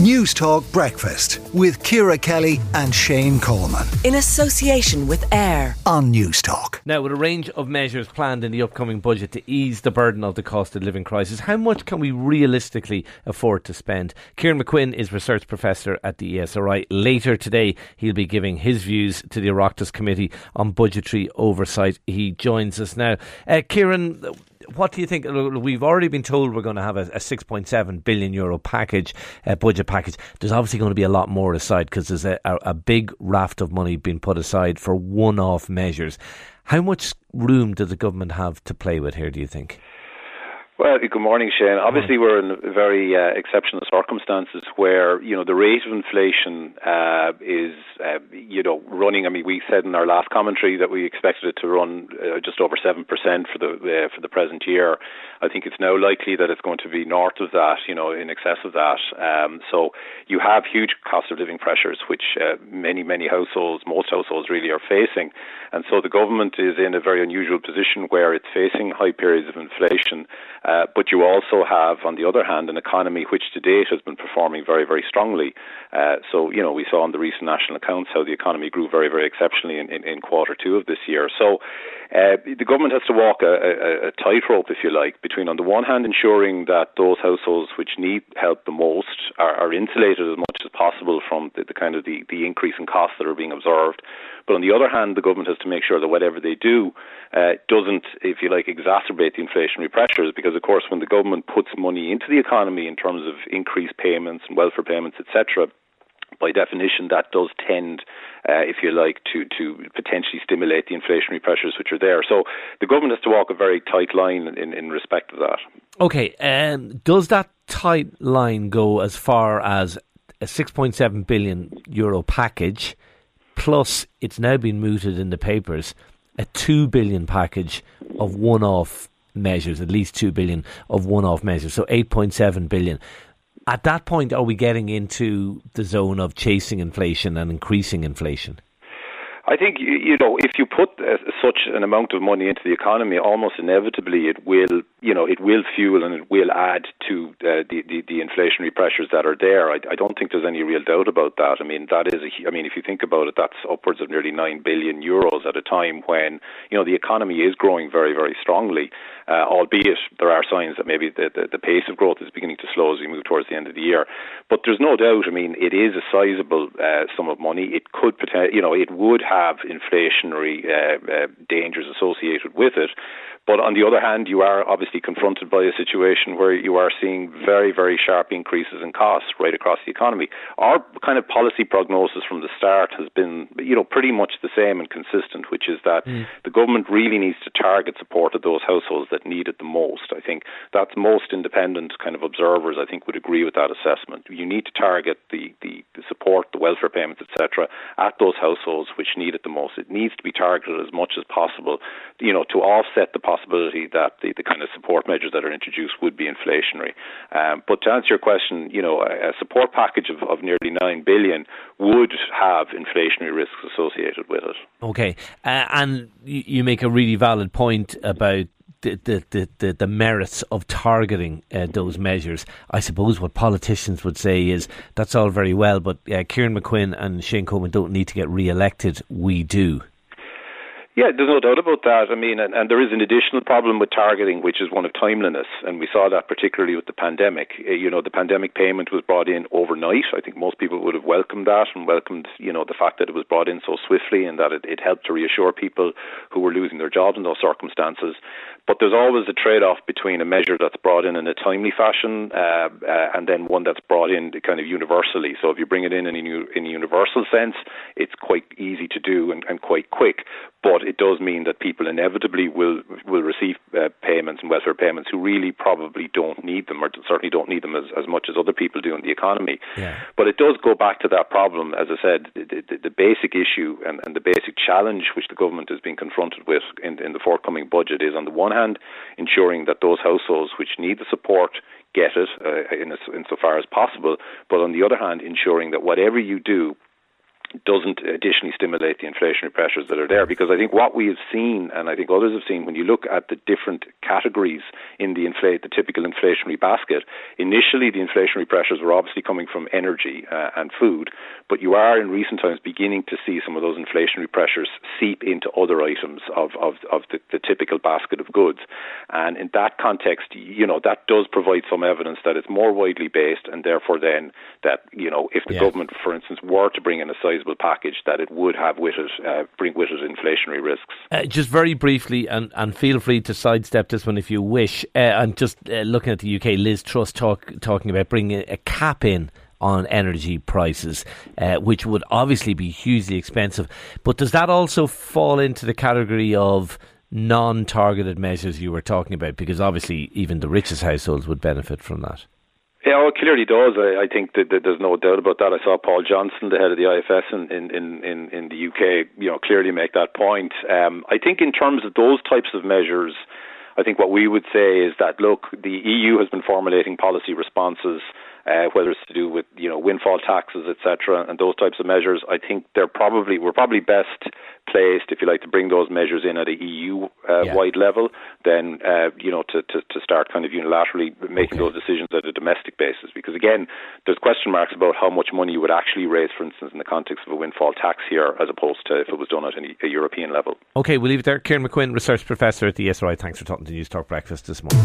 News Talk Breakfast with Ciara Kelly and Shane Coleman. In association with AIR on News Talk. Now, with a range of measures planned in the upcoming budget to ease the burden of the cost of living crisis, how much can we realistically afford to spend? Kieran McQuinn is Research Professor at the ESRI. Later today, he'll be giving his views to the Oireachtas Committee on Budgetary Oversight. He joins us now. Kieran, what do you think? We've already been told we're going to have a €6.7 billion Euro package, budget package. There's obviously going to be a lot more aside because there's a big raft of money being put aside for one-off measures. How much room does the government have to play with here, do you think? Well, good morning, Shane. Obviously, we're in very exceptional circumstances where, you know, the rate of inflation is, you know, running. I mean, we said in our last commentary that we expected it to run just over 7% for the present year. I think it's now likely that it's going to be north of that, you know, in excess of that. So you have huge cost of living pressures, which many households, most households really are facing. And so the government is in a very unusual position where it's facing high periods of inflation. But you also have, on the other hand, an economy which to date has been performing very, very strongly. So, you know, we saw in the recent national accounts how the economy grew very, very exceptionally in quarter two of this year. So the government has to walk a tightrope, if you like, between, on the one hand, ensuring that those households which need help the most are insulated as much as possible from the kind of the increase in costs that are being observed. But on the other hand, the government has to make sure that whatever they do doesn't, if you like, exacerbate the inflationary pressures, because of course, when the government puts money into the economy in terms of increased payments and welfare payments, etc., by definition, that does tend, if you like, to potentially stimulate the inflationary pressures which are there. So the government has to walk a very tight line in respect of that. Okay, does that tight line go as far as a €6.7 billion Euro package, plus it's now been mooted in the papers, a €2 billion package of one-off measures, at least 2 billion of one-off measures, so 8.7 billion. At that point, are we getting into the zone of chasing inflation and increasing inflation? I think, you know, if you put such an amount of money into the economy, almost inevitably it will, you know, it will fuel and it will add to the inflationary pressures that are there. I don't think there's any real doubt about that. I mean, that is, if you think about it, that's upwards of nearly 9 billion euros at a time when, you know, the economy is growing very, very strongly, albeit there are signs that maybe the pace of growth is beginning to slow as we move towards the end of the year. But there's no doubt, I mean, it is a sizable sum of money. It could, you know, it would have inflationary dangers associated with it. But on the other hand, you are obviously confronted by a situation where you are seeing very, very sharp increases in costs right across the economy. Our kind of policy prognosis from the start has been, you know, pretty much the same and consistent, which is that the government really needs to target support of those households that need it the most. I think that's most independent kind of observers, I think, would agree with that assessment. You need to target the support, the welfare payments, etc., at those households which need it the most. It needs to be targeted as much as possible, you know, to offset the possibility that the kind of support measures that are introduced would be inflationary. But to answer your question, you know, a support package of nearly 9 billion would have inflationary risks associated with it. Okay, and you make a really valid point about the merits of targeting those measures. I suppose what politicians would say is that's all very well, but Kieran McQuinn and Shane Coleman don't need to get re-elected. We do. Yeah, there's no doubt about that. I mean, and there is an additional problem with targeting, which is one of timeliness. And we saw that particularly with the pandemic. You know, the pandemic payment was brought in overnight. I think most people would have welcomed that and welcomed, you know, the fact that it was brought in so swiftly and that it helped to reassure people who were losing their jobs in those circumstances. But there's always a trade-off between a measure that's brought in a timely fashion and then one that's brought in kind of universally. So if you bring it in a universal sense, it's quite easy to do and quite quick. But it does mean that people inevitably will receive payments and welfare payments who really probably don't need them, or certainly don't need them as much as other people do in the economy. Yeah. But it does go back to that problem, as I said, the basic issue and the basic challenge which the government is being confronted with in the forthcoming budget is, on the one hand, ensuring that those households which need the support get it insofar as possible, but on the other hand, ensuring that whatever you do doesn't additionally stimulate the inflationary pressures that are there. Because I think what we have seen, and I think others have seen, when you look at the different categories in the typical inflationary basket, initially the inflationary pressures were obviously coming from energy and food, but you are in recent times beginning to see some of those inflationary pressures seep into other items of the typical basket of goods. And in that context, you know, that does provide some evidence that it's more widely based, and therefore then that, you know, if the government, for instance, were to bring in a sizable package, that it would have with it, bring with it inflationary risks. Just very briefly, and feel free to sidestep this one if you wish, I'm just looking at the UK, Liz Truss talking about bringing a cap in on energy prices, which would obviously be hugely expensive. But does that also fall into the category of non-targeted measures you were talking about? Because obviously even the richest households would benefit from that. Yeah, well, it clearly does. I think that there's no doubt about that. I saw Paul Johnson, the head of the IFS in the UK, you know, clearly make that point. I think in terms of those types of measures, I think what we would say is that, look, the EU has been formulating policy responses, whether it's to do with, you know, windfall taxes, etc., and those types of measures. I think we're probably best placed, if you like, to bring those measures in at an EU-wide level, then, you know, to start kind of unilaterally making those decisions at a domestic basis. Because, again, there's question marks about how much money you would actually raise, for instance, in the context of a windfall tax here, as opposed to if it was done at a European level. OK, we'll leave it there. Kieran McQuinn, Research Professor at the ESRI. Thanks for talking to News Talk Breakfast this morning.